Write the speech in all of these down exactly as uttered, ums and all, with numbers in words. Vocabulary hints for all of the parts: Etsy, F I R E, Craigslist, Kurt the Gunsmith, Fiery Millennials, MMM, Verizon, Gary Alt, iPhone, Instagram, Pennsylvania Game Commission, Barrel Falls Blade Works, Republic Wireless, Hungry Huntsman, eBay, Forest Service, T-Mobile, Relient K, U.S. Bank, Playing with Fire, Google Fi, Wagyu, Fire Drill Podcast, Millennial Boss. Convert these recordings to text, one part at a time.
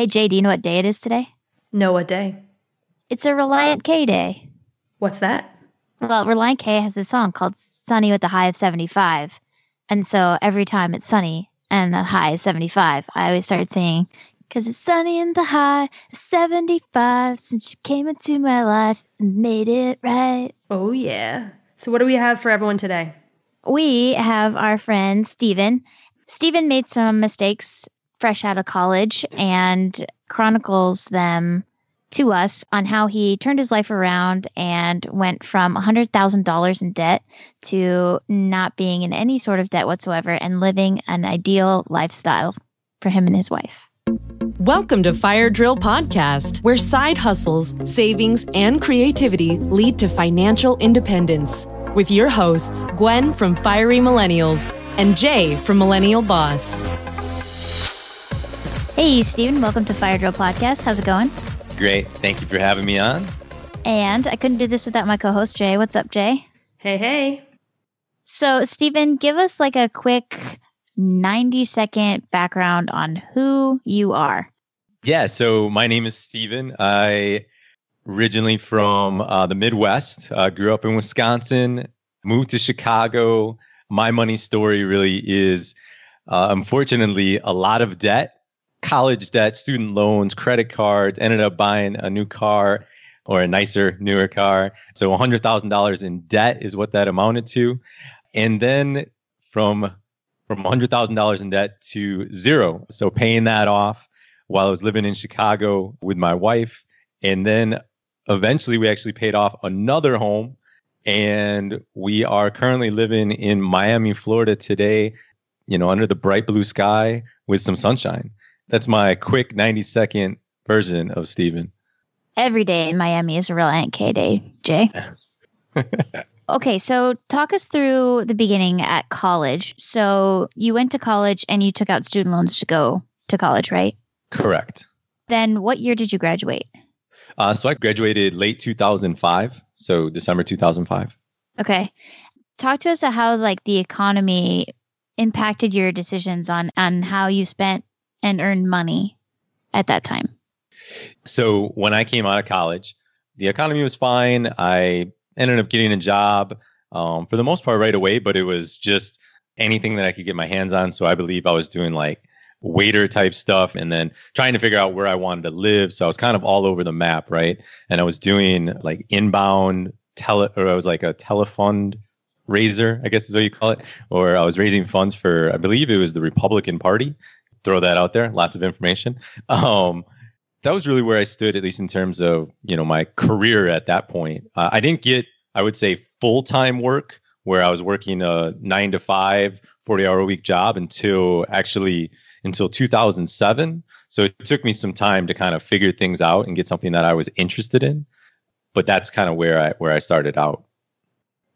Hey, Jay, do you know what day it is today? No, what day? It's a Relient K day. What's that? Well, Relient K has a song called Sunny with a High of seventy-five. And so every time it's sunny and a high is seventy-five, I always start singing, because it's sunny and the high of seventy-five since you came into my life and made it right. Oh, yeah. So what do we have for everyone today? We have our friend Steven. Steven made some mistakes fresh out of college and chronicles them to us on how he turned his life around and went from one hundred thousand dollars in debt to not being in any sort of debt whatsoever and living an ideal lifestyle for him and his wife. Welcome to Fire Drill Podcast, where side hustles, savings, and creativity lead to financial independence. With your hosts, Gwen from Fiery Millennials and Jay from Millennial Boss. Hey, Steven, welcome to Fire Drill Podcast. How's it going? Great. Thank you for having me on. And I couldn't do this without my co-host, Jay. What's up, Jay? Hey, hey. So, Steven, give us like a quick ninety-second background on who you are. Yeah, so my name is Steven. I originally from uh, the Midwest, uh, grew up in Wisconsin, moved to Chicago. My money story really is, uh, unfortunately, a lot of debt. College debt, student loans, credit cards, ended up buying a new car or a nicer, newer car. So one hundred thousand dollars in debt is what that amounted to. And then from from one hundred thousand dollars in debt to zero. So paying that off while I was living in Chicago with my wife. And then eventually we actually paid off another home. And we are currently living in Miami, Florida today, you know, under the bright blue sky with some sunshine. That's my quick ninety-second version of Steven. Every day in Miami is a Relient K day, Jay. Okay, so talk us through the beginning at college. So you went to college and you took out student loans to go to college, right? Correct. Then what year did you graduate? Uh, so I graduated late two thousand five, so December two thousand five. Okay. Talk to us about how like the economy impacted your decisions on, on how you spent and earn money at that time. So when I came out of college, the economy was fine. I ended up getting a job um, for the most part right away, but it was just anything that I could get my hands on. So I believe I was doing like waiter type stuff and then trying to figure out where I wanted to live. So I was kind of all over the map, right? And I was doing like inbound tele, or I was like a telefund raiser, I guess is what you call it. Or I was raising funds for, I believe it was the Republican Party. Throw that out there. Lots of information. Um, that was really where I stood, at least in terms of, you know, my career at that point. Uh, I didn't get, I would say, full-time work where I was working a nine to five, forty hour a week job until actually until two thousand seven. So it took me some time to kind of figure things out and get something that I was interested in. But that's kind of where I, where I started out.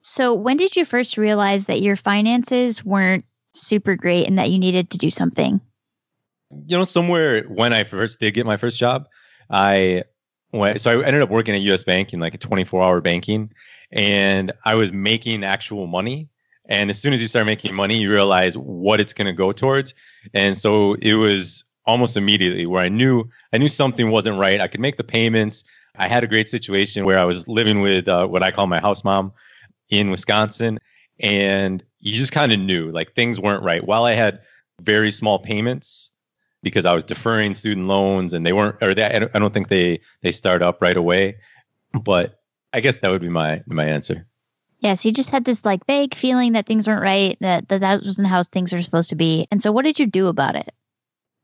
So when did you first realize that your finances weren't super great and that you needed to do something? You know, somewhere when I first did get my first job, I went, so I ended up working at U S Bank in like a twenty-four hour banking, and I was making actual money. And as soon as you start making money, you realize what it's going to go towards. And so it was almost immediately where I knew, I knew something wasn't right. I could make the payments. I had a great situation where I was living with uh, what I call my house mom in Wisconsin. And you just kind of knew like things weren't right. While I had very small payments, because I was deferring student loans and they weren't, or they, I don't think they, they start up right away. But I guess that would be my, my answer. Yeah. So you just had this like vague feeling that things weren't right, that that, that wasn't how things are supposed to be. And so what did you do about it?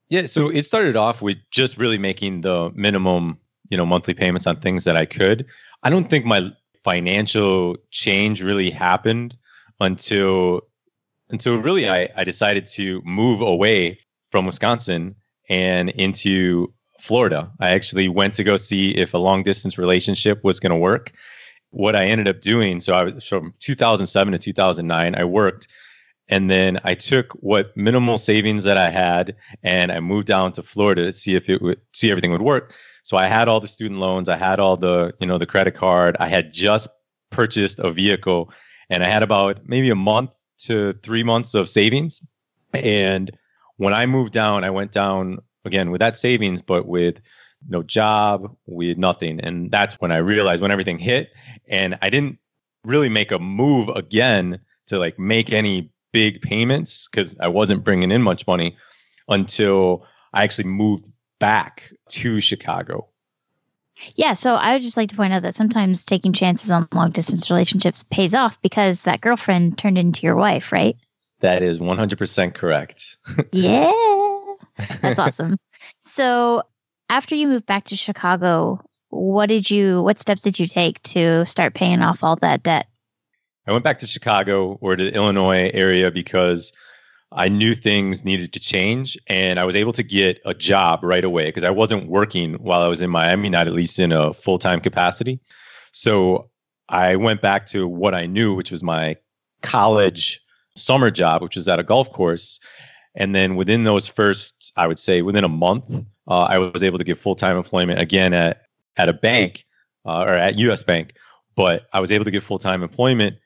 Yeah. So it started off with just really making the minimum, you know, monthly payments on things that I could. I don't think my financial change really happened until, until really I, I decided to move away from Wisconsin and into Florida. I actually went to go see if a long distance relationship was going to work. What I ended up doing, so I was from two thousand seven to two thousand nine, I worked, and then I took what minimal savings that I had and I moved down to Florida to see if it would, see everything would work. So I had all the student loans, I had all the, you know, the credit card. I had just purchased a vehicle and I had about maybe a month to three months of savings. And when I moved down, I went down again, with that savings, but with no job, with nothing. And that's when I realized, when everything hit, and I didn't really make a move again to like make any big payments because I wasn't bringing in much money until I actually moved back to Chicago. Yeah. So I would just like to point out that sometimes taking chances on long distance relationships pays off because that girlfriend turned into your wife, right? That is one hundred percent correct. Yeah. That's awesome. So after you moved back to Chicago, what did you, what steps did you take to start paying off all that debt? I went back to Chicago or to the Illinois area because I knew things needed to change, and I was able to get a job right away because I wasn't working while I was in Miami, not at least in a full-time capacity. So I went back to what I knew, which was my college summer job, which was at a golf course. And then within those first, I would say within a month, uh, I was able to get full-time employment again at, at a bank uh, or at U S Bank. But I was able to get full-time employment,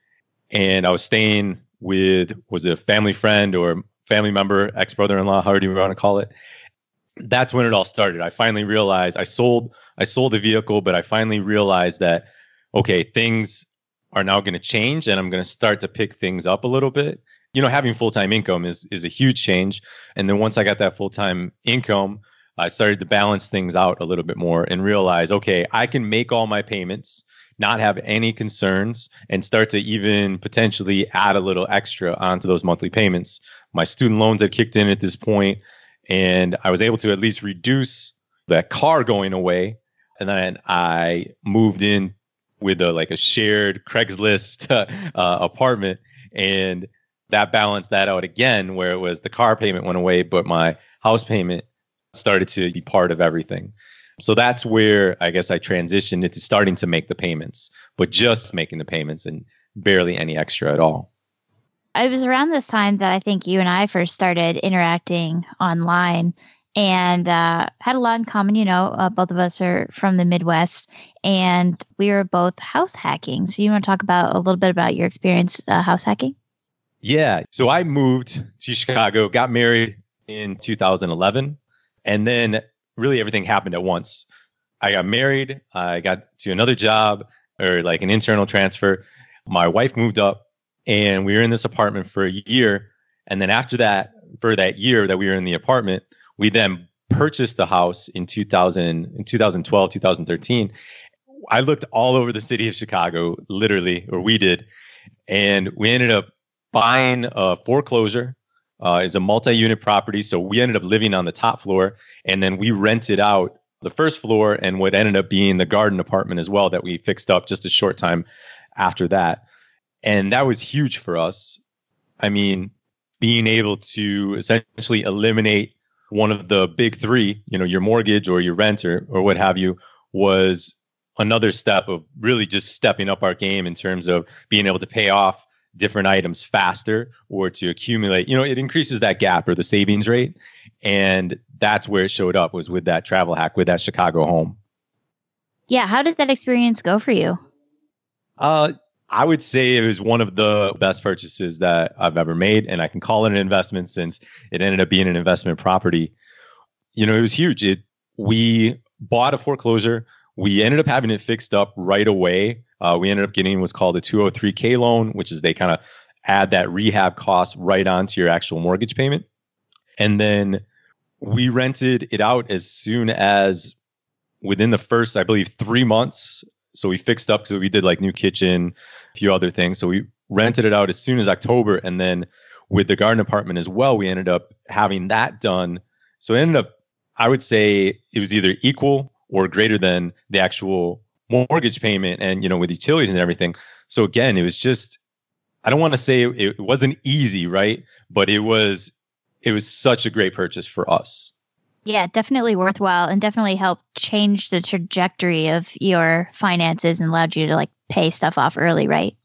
and I was staying with, was it a family friend or family member, ex-brother-in-law, however you want to call it. That's when it all started. I finally realized I sold, I sold the vehicle, but I finally realized that, okay, things are now going to change and I'm going to start to pick things up a little bit. You know, having full-time income is, is a huge change. And then once I got that full-time income, I started to balance things out a little bit more and realize, okay, I can make all my payments, not have any concerns, and start to even potentially add a little extra onto those monthly payments. My student loans had kicked in at this point, and I was able to at least reduce that car going away. And then I moved in with a, like a shared Craigslist uh, uh, apartment, and that balanced that out again, where it was the car payment went away, but my house payment started to be part of everything. So that's where I guess I transitioned into starting to make the payments, but just making the payments and barely any extra at all. It was around this time that I think you and I first started interacting online and uh, had a lot in common. You know, uh, both of us are from the Midwest, and we were both house hacking. So you want to talk about a little bit about your experience uh, house hacking? Yeah. So I moved to Chicago, got married in two thousand eleven, and then really everything happened at once. I got married. I got to another job or like an internal transfer. My wife moved up and we were in this apartment for a year. And then after that, for that year that we were in the apartment, we then purchased the house in two thousand, in twenty twelve, two thousand thirteen. I looked all over the city of Chicago, literally, or we did. And we ended up buying a foreclosure. Uh, is a multi-unit property. So we ended up living on the top floor, and then we rented out the first floor and what ended up being the garden apartment as well that we fixed up just a short time after that. And that was huge for us. I mean, being able to essentially eliminate one of the big three, you know, your mortgage or your rent or, or what have you, was another step of really just stepping up our game in terms of being able to pay off different items faster or to accumulate. You know, it increases that gap or the savings rate. And that's where it showed up, was with that travel hack, with that Chicago home. Yeah. How did that experience go for you? Uh, I would say it was one of the best purchases that I've ever made. And I can call it an investment since it ended up being an investment property. You know, it was huge. It, we bought a foreclosure. We ended up having it fixed up right away. Uh, we ended up getting what's called a two oh three K loan, which is they kind of add that rehab cost right onto your actual mortgage payment. And then we rented it out as soon as within the first, I believe, three months. So we fixed up, so we did like new kitchen, a few other things. So we rented it out as soon as October. And then with the garden apartment as well, we ended up having that done. So it ended up, I would say it was either equal or greater than the actual mortgage payment, and, you know, with utilities and everything. So again, it was just, I don't want to say it, it wasn't easy, right? But it was, it was such a great purchase for us. Yeah, definitely worthwhile, and definitely helped change the trajectory of your finances and allowed you to like pay stuff off early, right?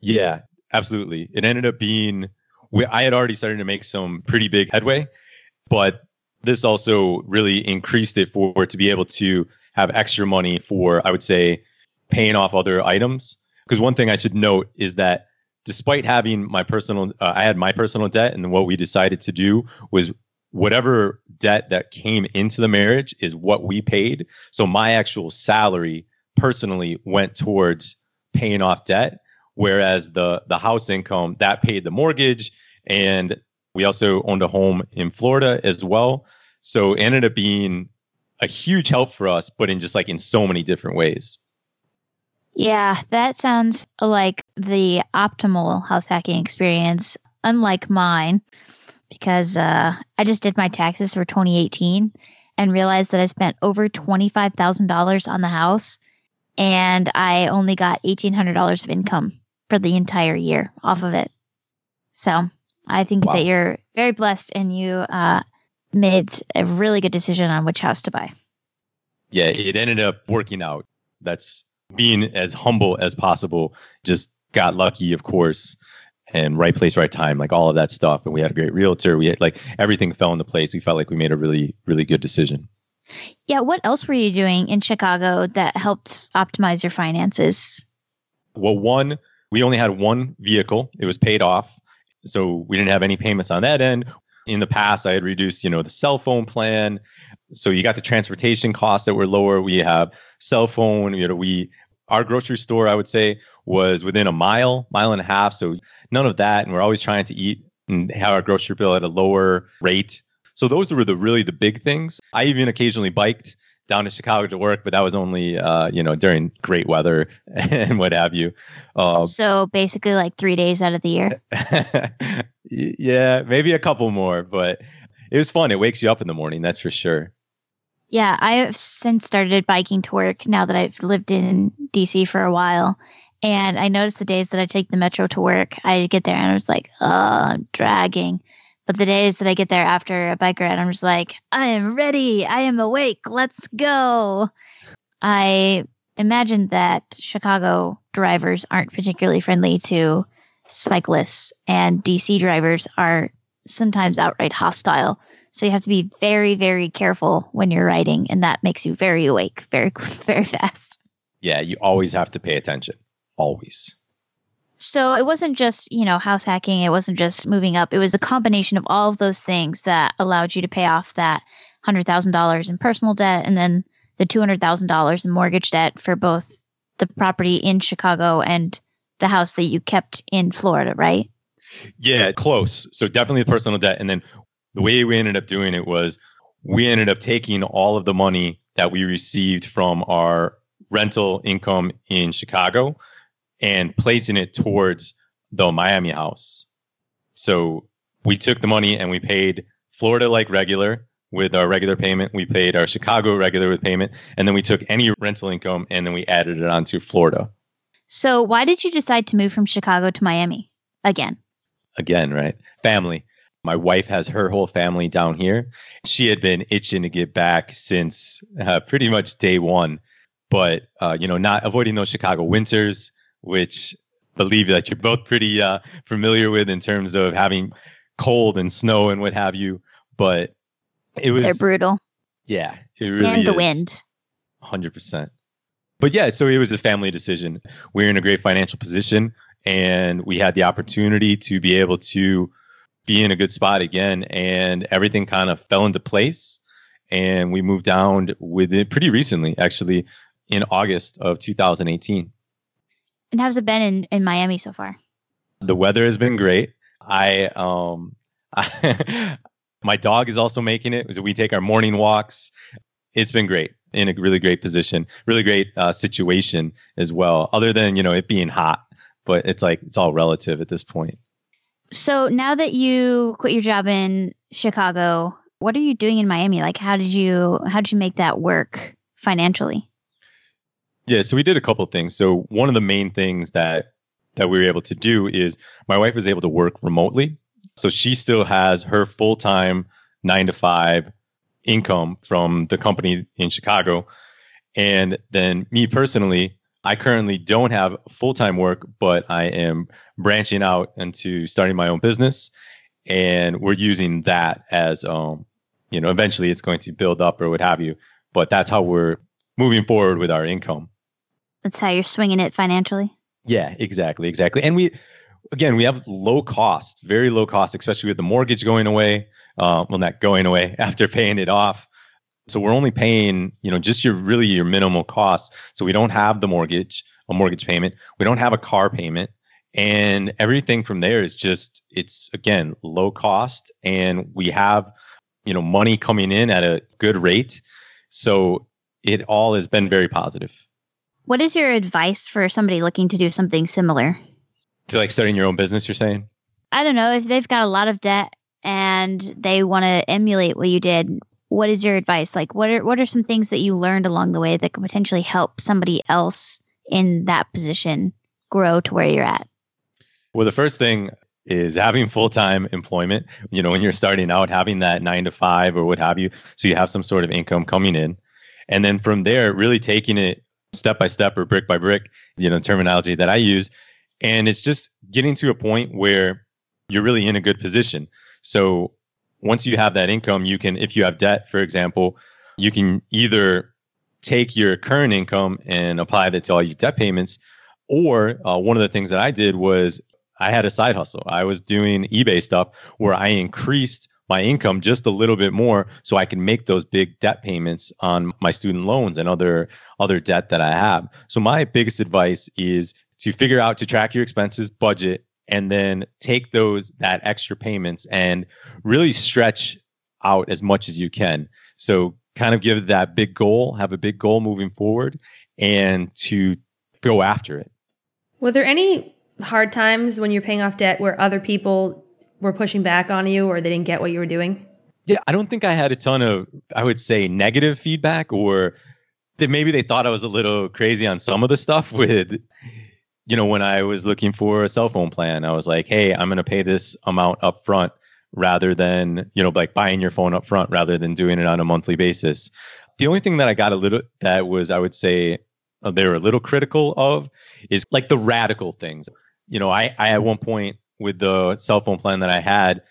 Yeah, absolutely. It ended up being, we, I had already started to make some pretty big headway, but this also really increased it for to be able to have extra money for, I would say, paying off other items. Because one thing I should note is that despite having my personal, uh, I had my personal debt, and what we decided to do was whatever debt that came into the marriage is what we paid. So my actual salary personally went towards paying off debt, whereas the the house income, that paid the mortgage. And we also owned a home in Florida as well. So it ended up being a huge help for us, but in just like in so many different ways. Yeah, that sounds like the optimal house hacking experience, unlike mine, because uh, I just did my taxes for twenty eighteen and realized that I spent over twenty-five thousand dollars on the house, and I only got eighteen hundred dollars of income for the entire year off of it. So I think wow. that you're very blessed, and you uh, made a really good decision on which house to buy. Yeah, it ended up working out. That's being as humble as possible. Just got lucky, of course, and right place, right time, like all of that stuff. And we had a great realtor. We had like everything fell into place. We felt like we made a really, really good decision. Yeah. What else were you doing in Chicago that helped optimize your finances? Well, one, we only had one vehicle. It was paid off. So we didn't have any payments on that end. In the past, I had reduced, you know, the cell phone plan. So you got the transportation costs that were lower. We have cell phone, you know, we, our grocery store, I would say, was within a mile, mile and a half. So none of that. And we're always trying to eat and have our grocery bill at a lower rate. So those were the really the big things. I even occasionally biked down to Chicago to work, but that was only, uh, you know, during great weather and what have you. Um, so basically like three days out of the year. Yeah, maybe a couple more, but it was fun. It wakes you up in the morning. That's for sure. Yeah, I have since started biking to work now that I've lived in D C for a while. And I noticed the days that I take the metro to work, I get there and I was like, oh, I'm dragging. But the days that I get there after a bike ride, I'm just like, I am ready. I am awake. Let's go. I imagine that Chicago drivers aren't particularly friendly to cyclists, and D C drivers are sometimes outright hostile. So you have to be very, very careful when you're riding, and that makes you very awake, very, very fast. Yeah, you always have to pay attention. Always. So it wasn't just, you know, house hacking. It wasn't just moving up. It was a combination of all of those things that allowed you to pay off that one hundred thousand dollars in personal debt and then the two hundred thousand dollars in mortgage debt for both the property in Chicago and the house that you kept in Florida, right? Yeah, close. So definitely the personal debt. And then the way we ended up doing it was we ended up taking all of the money that we received from our rental income in Chicago and placing it towards the Miami house. So we took the money and we paid Florida like regular with our regular payment. We paid our Chicago regular with payment. And then we took any rental income and then we added it onto Florida. So why did you decide to move from Chicago to Miami again? Again, right? Family. My wife has her whole family down here. She had been itching to get back since uh, pretty much day one. But, uh, you know, not avoiding those Chicago winters, which believe that you're both pretty uh, familiar with in terms of having cold and snow and what have you. But it was... They're brutal. Yeah, it really is. And the wind. one hundred percent. But yeah, so it was a family decision. We're in a great financial position, and we had the opportunity to be able to be in a good spot again. And everything kind of fell into place. And we moved down with it pretty recently, actually, in August of two thousand eighteen. And how's it been in, in Miami so far? The weather has been great. I, um, I my dog is also making it. So we take our morning walks. It's been great, in a really great position, really great uh, situation as well. Other than, you know, it being hot, but it's like it's all relative at this point. So now that you quit your job in Chicago, what are you doing in Miami? Like, how did you how did you make that work financially? Yeah, so we did a couple of things. So one of the main things that that we were able to do is my wife was able to work remotely. So she still has her full-time nine to five income from the company in Chicago. And then me personally, I currently don't have full-time work, but I am branching out into starting my own business. And we're using that as, um, you know, eventually it's going to build up or what have you. But that's how we're moving forward with our income. That's how you're swinging it financially. Yeah, exactly. Exactly. And we, again, we have low cost, very low cost, especially with the mortgage going away. uh, well, not going away after paying it off. So we're only paying, you know, just your really your minimal costs. So we don't have the mortgage, a mortgage payment. We don't have a car payment. And everything from there is just, it's again, low cost. And we have, you know, money coming in at a good rate. So it all has been very positive. What is your advice for somebody looking to do something similar? To like starting your own business, you're saying? I don't know. If they've got a lot of debt and they want to emulate what you did, what is your advice? Like, what are what are some things that you learned along the way that could potentially help somebody else in that position grow to where you're at? Well, the first thing is having full-time employment. You know, when you're starting out, having that nine to five or what have you, so you have some sort of income coming in. And then from there, really taking it step by step or brick by brick, you know, terminology that I use. And it's just getting to a point where you're really in a good position. So once you have that income, you can, if you have debt, for example, you can either take your current income and apply that to all your debt payments. Or uh, one of the things that I did was, I had a side hustle. I was doing eBay stuff where I increased my income just a little bit more so I can make those big debt payments on my student loans and other other debt that I have. So my biggest advice is to figure out, to track your expenses, budget, and then take those that extra payments and really stretch out as much as you can. So kind of give that big goal, have a big goal moving forward and to go after it. Were there any hard times when you're paying off debt where other people were pushing back on you or they didn't get what you were doing? Yeah, I don't think I had a ton of, I would say, negative feedback, or that maybe they thought I was a little crazy on some of the stuff with, you know, when I was looking for a cell phone plan, I was like, hey, I'm going to pay this amount up front rather than, you know, like buying your phone up front rather than doing it on a monthly basis. The only thing that I got a little, that was, I would say, they were a little critical of is like the radical things. You know, I, I at one point with the cell phone plan that I had,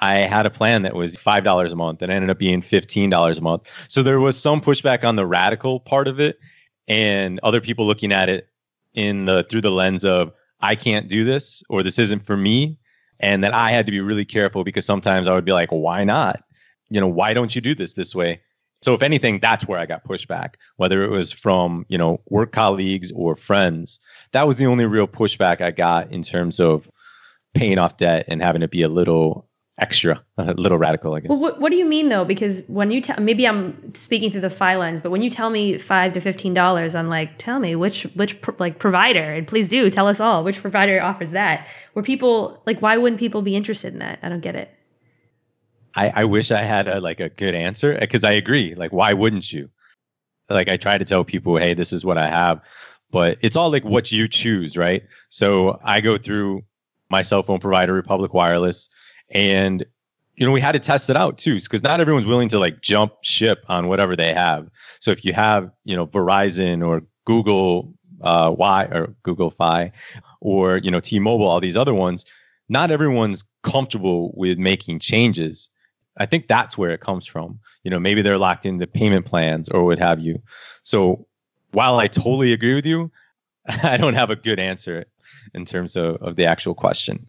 I had a plan that was five dollars a month and ended up being fifteen dollars a month. So there was some pushback on the radical part of it and other people looking at it in the through the lens of, I can't do this or this isn't for me. And that I had to be really careful because sometimes I would be like, why not? You know, why don't you do this this way? So if anything, that's where I got pushback, whether it was from, you know, work colleagues or friends. That was the only real pushback I got in terms of paying off debt and having to be a little extra, a little radical, I guess. Well, what, what do you mean, though? Because when you tell, maybe I'm speaking through the file lens, but when you tell me five to fifteen dollars, I'm like, tell me which, which pro- like provider, and please do tell us all which provider offers that. Were people like, why wouldn't people be interested in that? I don't get it. I, I wish I had a, like a good answer, because I agree. Like, why wouldn't you? Like, I try to tell people, hey, this is what I have, but it's all like what you choose, right? So I go through my cell phone provider, Republic Wireless, and you know we had to test it out too, because not everyone's willing to like jump ship on whatever they have. So if you have, you know, Verizon or Google uh, Y or Google Fi, or you know T-Mobile, all these other ones, not everyone's comfortable with making changes. I think that's where it comes from. You know, maybe they're locked into payment plans or what have you. So while I totally agree with you, I don't have a good answer in terms of, of the actual question.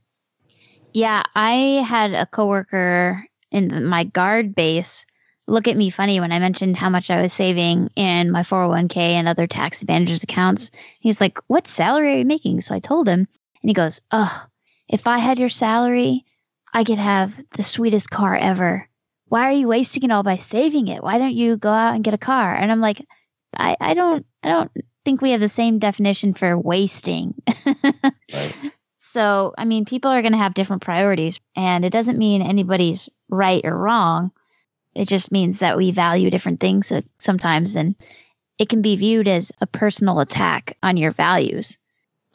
Yeah, I had a coworker in my guard base look at me funny when I mentioned how much I was saving in my four oh one k and other tax advantages accounts. He's like, what salary are you making? So I told him and he goes, oh, if I had your salary, I could have the sweetest car ever. Why are you wasting it all by saving it? Why don't you go out and get a car? And I'm like, I, I don't I don't think we have the same definition for wasting. Right. So, I mean, people are going to have different priorities, and it doesn't mean anybody's right or wrong. It just means that we value different things sometimes, and it can be viewed as a personal attack on your values.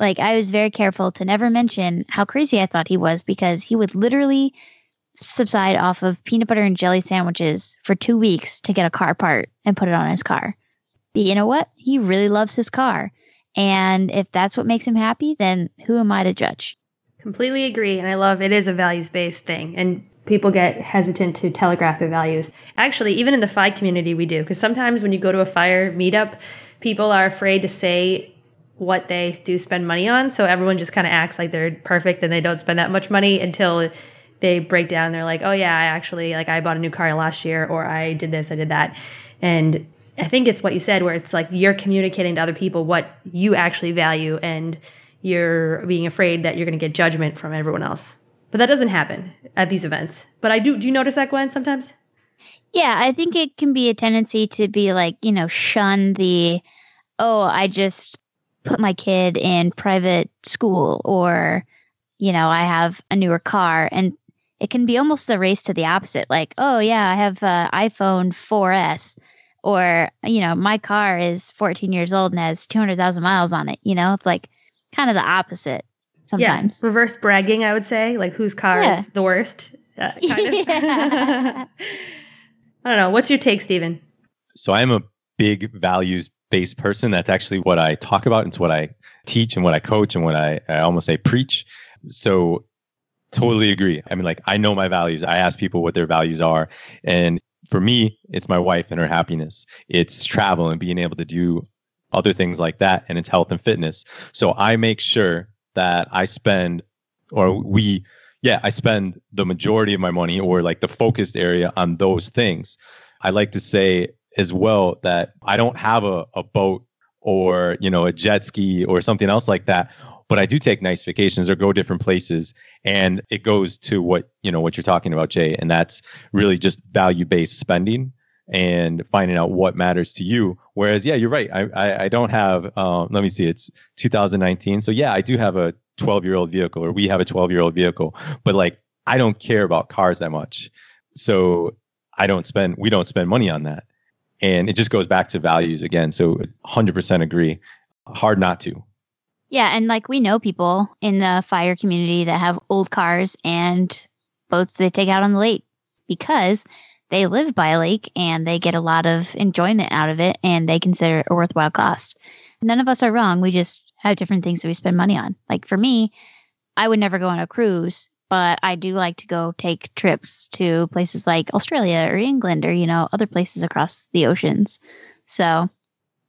Like, I was very careful to never mention how crazy I thought he was, because he would literally subside off of peanut butter and jelly sandwiches for two weeks to get a car part and put it on his car. But you know what? He really loves his car. And if that's what makes him happy, then who am I to judge? Completely agree. And I love it is a values-based thing. And people get hesitant to telegraph their values. Actually, even in the F I community, we do. Because sometimes when you go to a F I R E meetup, people are afraid to say what they do spend money on. So everyone just kind of acts like they're perfect and they don't spend that much money until they break down and they're like, oh yeah, I actually, like I bought a new car last year, or I did this, I did that. And I think it's what you said, where it's like you're communicating to other people what you actually value, and you're being afraid that you're going to get judgment from everyone else. But that doesn't happen at these events. But I do, do you notice that, Gwen, sometimes? Yeah, I think it can be a tendency to be like, you know, shun the, oh, I just put my kid in private school, or, you know, I have a newer car. And it can be almost a race to the opposite. Like, oh yeah, I have an iPhone four S, or, you know, my car is fourteen years old and has two hundred thousand miles on it. You know, it's like kind of the opposite sometimes. Yeah, reverse bragging, I would say. Like, whose car yeah. is the worst? Uh, kind of. I don't know. What's your take, Stephen? So I'm a big values-based person. That's actually what I talk about. It's what I teach and what I coach and what I, I almost say preach. So totally agree. I mean, like, I know my values. I ask people what their values are. And for me, it's my wife and her happiness. It's travel and being able to do other things like that. And it's health and fitness. So I make sure that I spend, or we, yeah, I spend the majority of my money, or like the focused area, on those things. I like to say as well that I don't have a, a boat or, you know, a jet ski or something else like that, but I do take nice vacations or go different places. And it goes to what, you know, what you're talking about, Jay. And that's really just value-based spending and finding out what matters to you. Whereas, yeah, you're right. I I, I don't have, um, let me see, it's two thousand nineteen. So yeah, I do have a twelve-year-old vehicle, or we have a twelve-year-old vehicle, but like, I don't care about cars that much. So I don't spend, we don't spend money on that. And it just goes back to values again. So one hundred percent agree. Hard not to. Yeah. And like, we know people in the fire community that have old cars and boats they take out on the lake, because they live by a lake and they get a lot of enjoyment out of it, and they consider it a worthwhile cost. None of us are wrong. We just have different things that we spend money on. Like for me, I would never go on a cruise, but I do like to go take trips to places like Australia or England, or, you know, other places across the oceans. So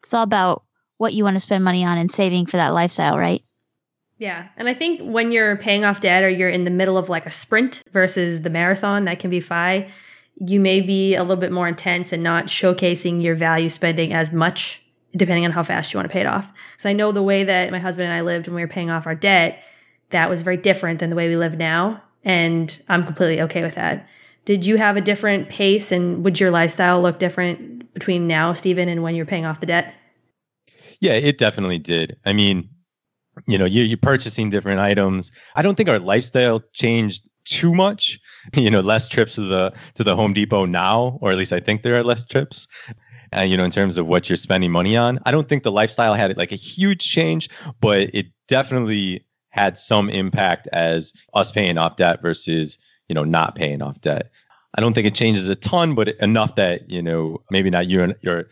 it's all about what you want to spend money on and saving for that lifestyle, right? Yeah. And I think when you're paying off debt, or you're in the middle of like a sprint versus the marathon, that can be F I. You may be a little bit more intense and not showcasing your value spending as much, depending on how fast you want to pay it off. So I know the way that my husband and I lived when we were paying off our debt, that was very different than the way we live now. And I'm completely okay with that. Did you have a different pace, and would your lifestyle look different between now, Stephen, and when you're paying off the debt? Yeah, it definitely did. I mean, you know, you're, you're purchasing different items. I don't think our lifestyle changed too much, you know, less trips to the to the Home Depot now, or at least I think there are less trips, uh, you know, in terms of what you're spending money on. I don't think the lifestyle had like a huge change, but it definitely had some impact as us paying off debt versus, you know, not paying off debt. I don't think it changes a ton, but enough that, you know, maybe not you and your,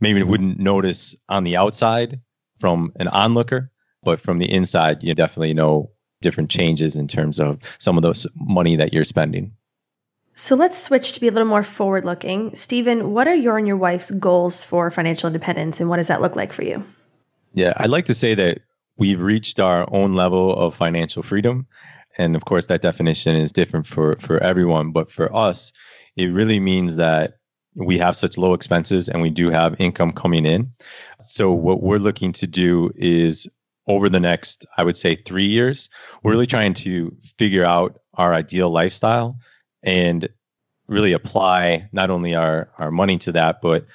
maybe wouldn't notice on the outside from an onlooker, but from the inside, you definitely know different changes in terms of some of those money that you're spending. So let's switch to be a little more forward looking. Stephen, what are your and your wife's goals for financial independence, and what does that look like for you? Yeah, I'd like to say that we've reached our own level of financial freedom. And of course, that definition is different for, for everyone. But for us, it really means that we have such low expenses and we do have income coming in. So what we're looking to do is, over the next, I would say, three years, we're really trying to figure out our ideal lifestyle and really apply not only our, our money to that, but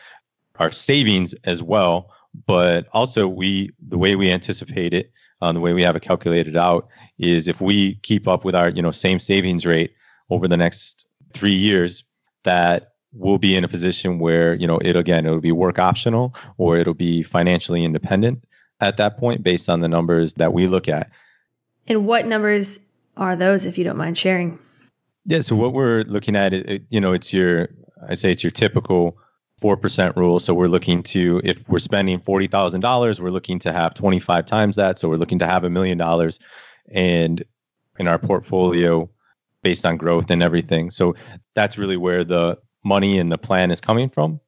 our savings as well. But also, we the way we anticipate it, um, the way we have it calculated out, is if we keep up with our, you know, same savings rate over the next three years, that we'll be in a position where, you know, it again, it'll be work optional, or it'll be financially independent at that point, based on the numbers that we look at. And what numbers are those, if you don't mind sharing? Yeah, so what we're looking at, it, it, you know, it's your, I say it's your typical four percent rule. So we're looking to, if we're spending forty thousand dollars, we're looking to have twenty-five times that. So we're looking to have a million dollars and in our portfolio based on growth and everything. So that's really where the money and the plan is coming from.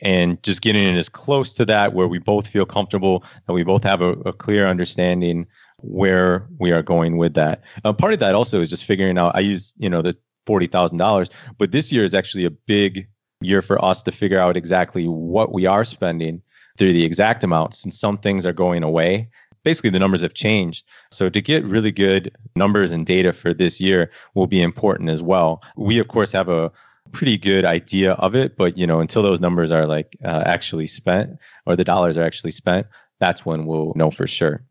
And just getting it as close to that, where we both feel comfortable, that we both have a, a clear understanding where we are going with that. Uh, part of that also is just figuring out, I use, you know, the forty thousand dollars, but this year is actually a big year for us to figure out exactly what we are spending through the exact amounts. And some things are going away. Basically, the numbers have changed. So to get really good numbers and data for this year will be important as well. We, of course, have a pretty good idea of it, but, you know, until those numbers are like uh, actually spent, or the dollars are actually spent, that's when we'll know for sure.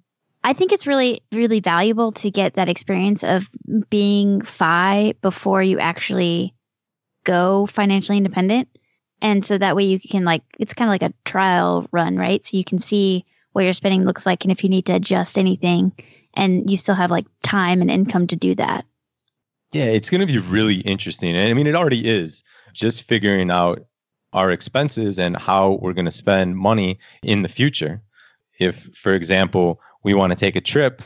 I think it's really, really valuable to get that experience of being F I before you actually go financially independent. And so that way you can, like, it's kind of like a trial run, right? So you can see what your spending looks like and if you need to adjust anything, and you still have like time and income to do that. Yeah, it's going to be really interesting. And I mean, it already is, just figuring out our expenses and how we're going to spend money in the future. If, for example, we want to take a trip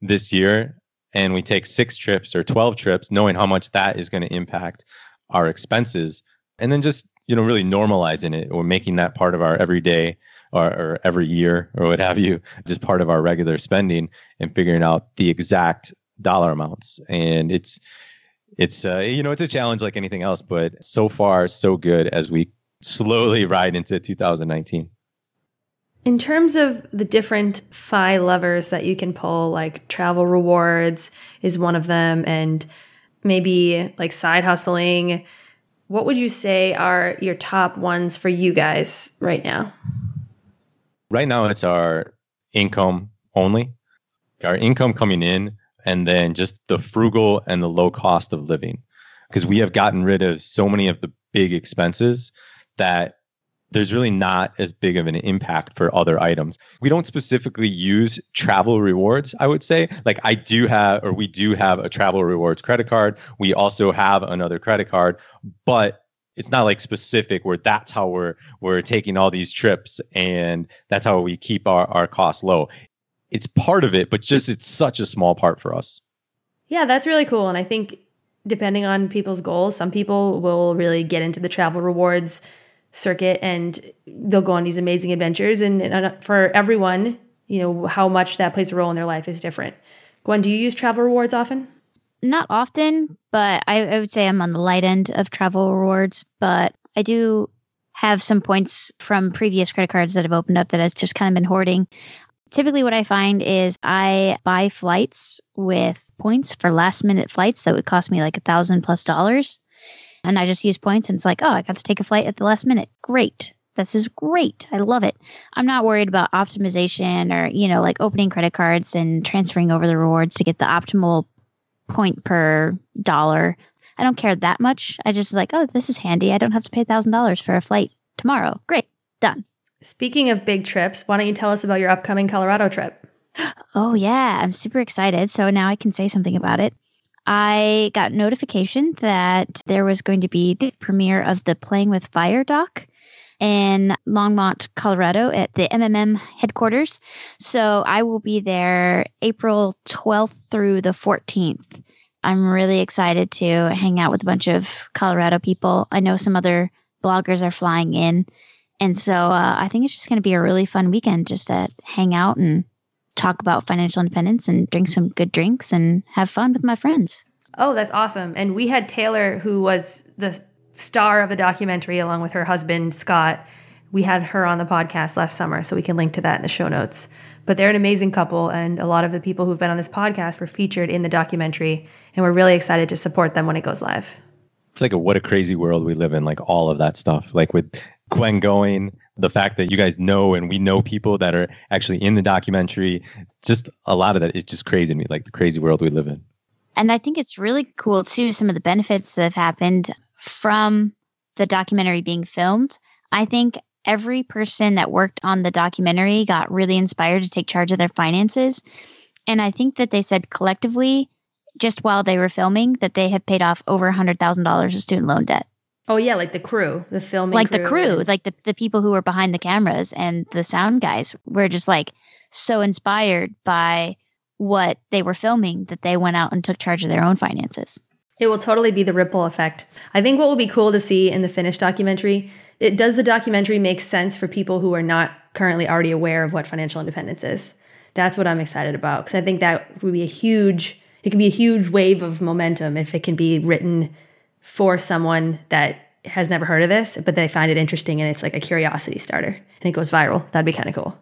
this year and we take six trips or twelve trips, knowing how much that is going to impact our expenses, and then just, you know, really normalizing it or making that part of our everyday or, or every year or what have you, just part of our regular spending, and figuring out the exact dollar amounts. And it's, it's uh, you know, it's a challenge like anything else, but so far so good as we slowly ride into two thousand nineteen. In terms of the different F I levers that you can pull, like travel rewards is one of them, and maybe like side hustling, what would you say are your top ones for you guys right now? Right now, it's our income only, our income coming in, and then just the frugal and the low cost of living, because we have gotten rid of so many of the big expenses that there's really not as big of an impact for other items. We don't specifically use travel rewards, I would say. Like I do have, or we do have a travel rewards credit card. We also have another credit card, but it's not like specific where that's how we're we're taking all these trips and that's how we keep our, our costs low. It's part of it, but just it's such a small part for us. Yeah, that's really cool. And I think depending on people's goals, some people will really get into the travel rewards circuit and they'll go on these amazing adventures. And, and for everyone, you know, how much that plays a role in their life is different. Gwen, do you use travel rewards often? Not often, but I, I would say I'm on the light end of travel rewards. But I do have some points from previous credit cards that have opened up that I've just kind of been hoarding. Typically what I find is I buy flights with points for last minute flights that would cost me like a thousand plus dollars. And I just use points and it's like, oh, I got to take a flight at the last minute. Great. This is great. I love it. I'm not worried about optimization or, you know, like opening credit cards and transferring over the rewards to get the optimal point per dollar. I don't care that much. I just like, oh, this is handy. I don't have to pay one thousand dollars for a flight tomorrow. Great. Done. Speaking of big trips, why don't you tell us about your upcoming Colorado trip? Oh, yeah. I'm super excited. So now I can say something about it. I got notification that there was going to be the premiere of the Playing with Fire doc in Longmont, Colorado at the M M M headquarters. So I will be there April twelfth through the fourteenth. I'm really excited to hang out with a bunch of Colorado people. I know some other bloggers are flying in. And so uh, I think it's just going to be a really fun weekend just to hang out and talk about financial independence and drink some good drinks and have fun with my friends. Oh, that's awesome. And we had Taylor, who was the star of the documentary along with her husband, Scott. We had her on the podcast last summer, so we can link to that in the show notes. But they're an amazing couple, and a lot of the people who've been on this podcast were featured in the documentary, and we're really excited to support them when it goes live. It's like a, what a crazy world we live in, like all of that stuff, like with Gwen going, the fact that you guys know and we know people that are actually in the documentary, just a lot of that is just crazy to me, like the crazy world we live in. And I think it's really cool, too, some of the benefits that have happened from the documentary being filmed. I think every person that worked on the documentary got really inspired to take charge of their finances. And I think that they said collectively, just while they were filming, that they have paid off over one hundred thousand dollars of student loan debt. Oh, yeah, like the crew, the filming like crew. Like the crew, like the, the people who were behind the cameras and the sound guys were just like so inspired by what they were filming that they went out and took charge of their own finances. It will totally be the ripple effect. I think what will be cool to see in the finished documentary, it does the documentary make sense for people who are not currently already aware of what financial independence is? that's what I'm excited about, because I think that would be a huge, it could be a huge wave of momentum if it can be written for someone that has never heard of this, but they find it interesting and it's like a curiosity starter and it goes viral. That'd be kind of cool.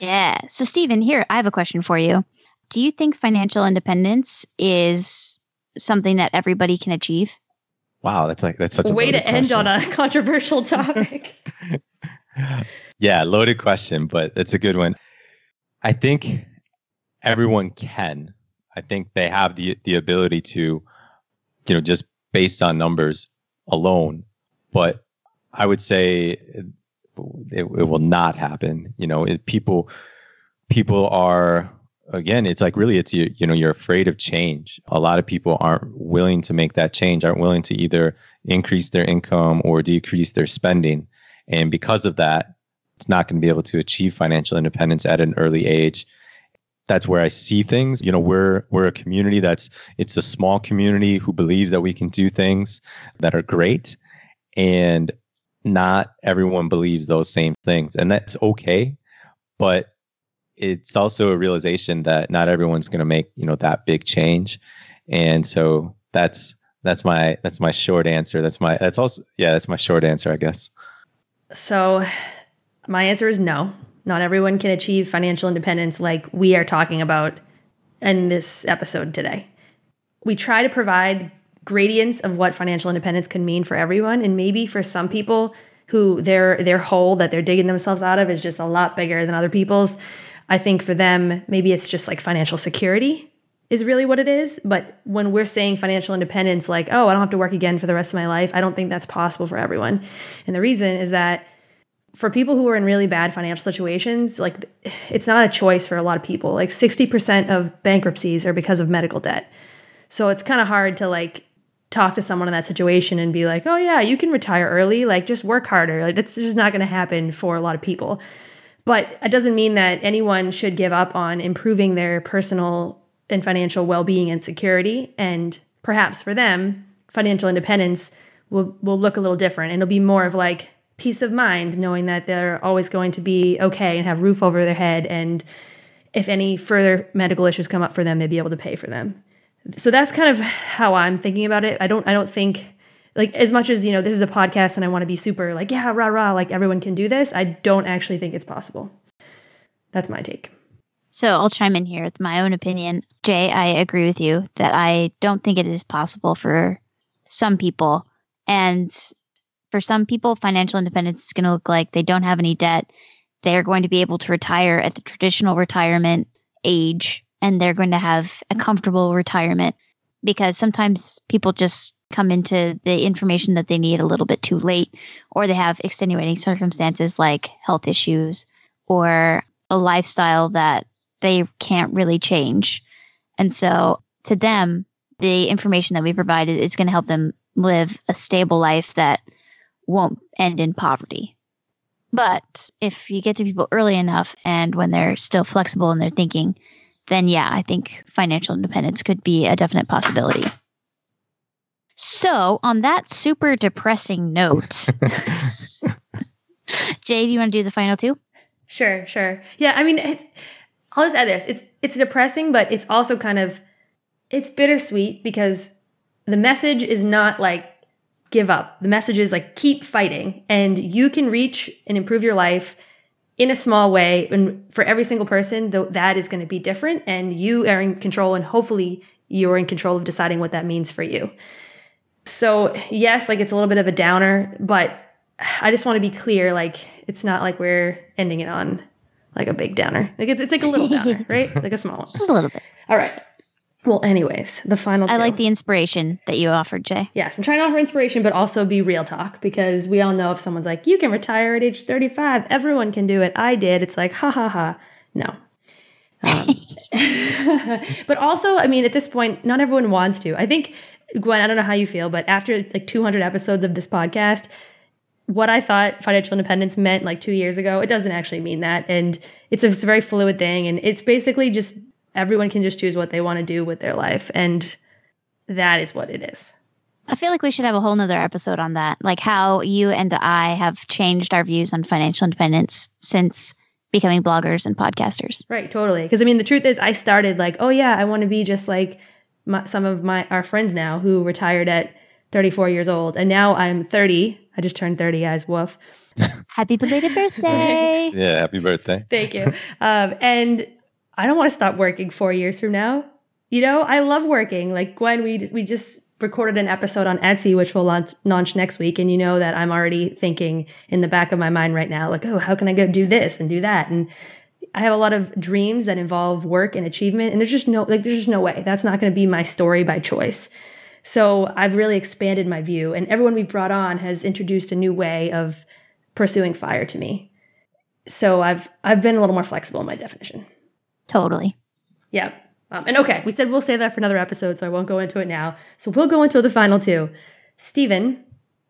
Yeah. So Stephen, here, I have a question for you. Do you think financial independence is something that everybody can achieve? Wow, that's like that's such a way to end question. On a controversial topic. Yeah, loaded question, but it's a good one. I think everyone can. I think they have the the ability to, you know, just based on numbers alone. But I would say it, it will not happen. You know, it, people people are. Again, it's like really, it's, you, you know, you're afraid of change. A lot of people aren't willing to make that change, aren't willing to either increase their income or decrease their spending. And because of that, it's not going to be able to achieve financial independence at an early age. That's where I see things. You know, we're we're a community that's, it's a small community who believes that we can do things that are great. And not everyone believes those same things. And that's okay. But it's also a realization that not everyone's going to make, you know, that big change. And so that's, that's my, that's my short answer. That's my, that's also, yeah, that's my short answer, I guess. So my answer is no, not everyone can achieve financial independence like we are talking about in this episode today. We try to provide gradients of what financial independence can mean for everyone. And maybe for some people who their, their hole that they're digging themselves out of is just a lot bigger than other people's. I think for them, maybe it's just like financial security is really what it is. But when we're saying financial independence, like, oh, I don't have to work again for the rest of my life, I don't think that's possible for everyone. And the reason is that for people who are in really bad financial situations, like it's not a choice for a lot of people. Like sixty percent of bankruptcies are because of medical debt. So it's kind of hard to like talk to someone in that situation and be like, oh yeah, you can retire early. Like just work harder. Like that's just not going to happen for a lot of people. But it doesn't mean that anyone should give up on improving their personal and financial well-being and security. And perhaps for them, financial independence will, will look a little different. And it'll be more of like peace of mind, knowing that they're always going to be okay and have a roof over their head. And if any further medical issues come up for them, they'd be able to pay for them. So that's kind of how I'm thinking about it. I don't, I don't think... Like as much as, you know, this is a podcast and I want to be super like, yeah, rah, rah, like everyone can do this. I don't actually think it's possible. That's my take. So I'll chime in here with my own opinion. Jay, I agree with you that I don't think it is possible for some people. And for some people, financial independence is going to look like they don't have any debt. They're going to be able to retire at the traditional retirement age, and they're going to have a comfortable retirement. Because sometimes people just come into the information that they need a little bit too late, or they have extenuating circumstances like health issues or a lifestyle that they can't really change. And so to them, the information that we provided is going to help them live a stable life that won't end in poverty. But if you get to people early enough and when they're still flexible in their thinking, then yeah, I think financial independence could be a definite possibility. So on that super depressing note, Jay, do you want to do the final two? Sure, sure. Yeah, I mean, it's, I'll just add this. It's it's depressing, but it's also kind of, it's bittersweet because the message is not like give up. The message is like keep fighting and you can reach and improve your life in a small way. And for every single person, though, that is going to be different. And you are in control. And hopefully you're in control of deciding what that means for you. So yes, like it's a little bit of a downer, but I just want to be clear. Like it's not like we're ending it on like a big downer. Like it's, it's like a little downer, right? Like a small one. Just a little bit. All right. Well, anyways, the final two. I like the inspiration that you offered, Jay. Yes, I'm trying to offer inspiration, but also be real talk, because we all know if someone's like, you can retire at age thirty-five, everyone can do it, I did. It's like, ha, ha, ha. No. Um, but also, I mean, at this point, not everyone wants to. I think, Gwen, I don't know how you feel, but after like two hundred episodes of this podcast, what I thought financial independence meant like two years ago, it doesn't actually mean that. And it's a, it's a very fluid thing. And it's basically just... everyone can just choose what they want to do with their life. And that is what it is. I feel like we should have a whole nother episode on that. Like how you and I have changed our views on financial independence since becoming bloggers and podcasters. Right, totally. Because I mean, the truth is I started like, oh yeah, I want to be just like my, some of my our friends now who retired at thirty-four years old. And now I'm thirty. I just turned thirty, guys. Woof. Happy belated birthday. Yeah, happy birthday. Thank you. Um, and I don't want to stop working four years from now. You know, I love working. Like Gwen, we just, we just recorded an episode on Etsy, which we'll launch, launch next week. And you know that I'm already thinking in the back of my mind right now, like, oh, how can I go do this and do that? And I have a lot of dreams that involve work and achievement. And there's just no, like, there's just no way. That's not going to be my story by choice. So I've really expanded my view. And everyone we brought on has introduced a new way of pursuing fire to me. So I've, I've been a little more flexible in my definition. Totally. Yeah. Um, and okay, we said we'll save that for another episode, so I won't go into it now. So we'll go into the final two. Stephen,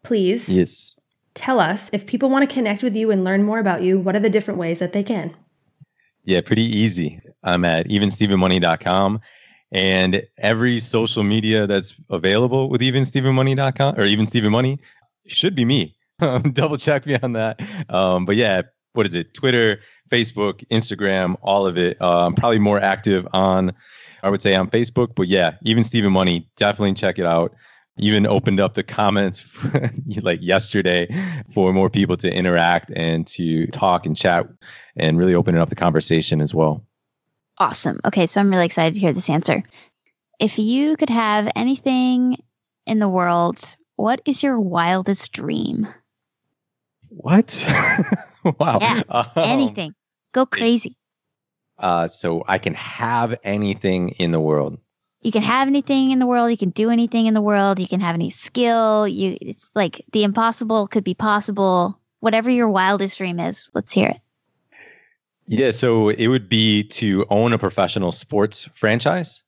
please yes. tell us, if people want to connect with you and learn more about you, what are the different ways that they can? Yeah, pretty easy. I'm at even steven money dot com. And every social media that's available with even steven money dot com or even steven money should be me. Double check me on that. Um, but yeah, what is it? Twitter, Facebook, Instagram, all of it. Um, probably more active on, I would say on Facebook, but yeah, even Stephen Money, definitely check it out. Even opened up the comments like yesterday for more people to interact and to talk and chat and really opening up the conversation as well. Awesome. Okay. So I'm really excited to hear this answer. If you could have anything in the world, what is your wildest dream? What? Wow. Yeah, um, anything. Go crazy. Uh, so I can have anything in the world. You can have anything in the world. You can do anything in the world. You can have any skill. You, it's like the impossible could be possible. Whatever your wildest dream is, let's hear it. Yeah, so it would be to own a professional sports franchise.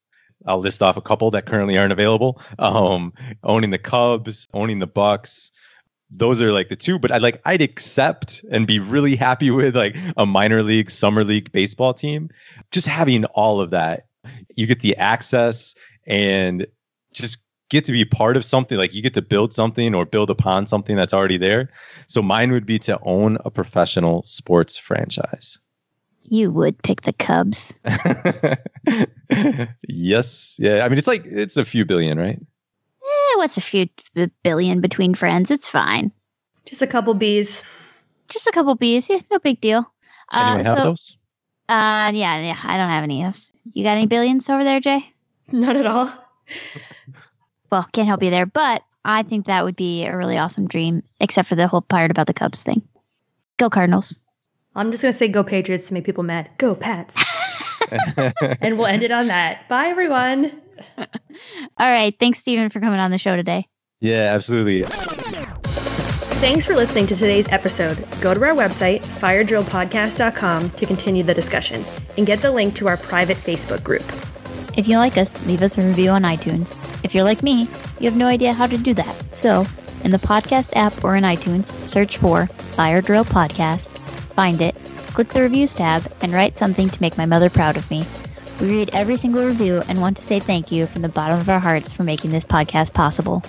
I'll list off a couple that currently aren't available. Um, owning the Cubs, owning the Bucks. Those are like the two, but I'd like, I'd accept and be really happy with like a minor league, summer league baseball team. Just having all of that. You get the access and just get to be part of something. Like you get to build something or build upon something that's already there. So mine would be to own a professional sports franchise. You would pick the Cubs. Yes. Yeah. I mean, it's like, it's a few billion, right? Eh, what's a few billion between friends? It's fine. Just a couple Bs. Just a couple Bs. Yeah, no big deal. Anyone uh, have so, those? Uh, yeah, yeah. I don't have any of those. You got any billions over there, Jay? Not at all. Well, can't help you there, but I think that would be a really awesome dream, except for the whole part about the Cubs thing. Go Cardinals. I'm just going to say go Patriots to make people mad. Go Pats. And we'll end it on that. Bye, everyone. All right. Thanks, Stephen, for coming on the show today. Yeah, absolutely. Thanks for listening to today's episode. Go to our website, fire drill podcast dot com, to continue the discussion and get the link to our private Facebook group. If you like us, leave us a review on iTunes. If you're like me, you have no idea how to do that. So in the podcast app or in iTunes, search for Fire Drill Podcast. Find it, click the reviews tab, and write something to make my mother proud of me. We read every single review and want to say thank you from the bottom of our hearts for making this podcast possible.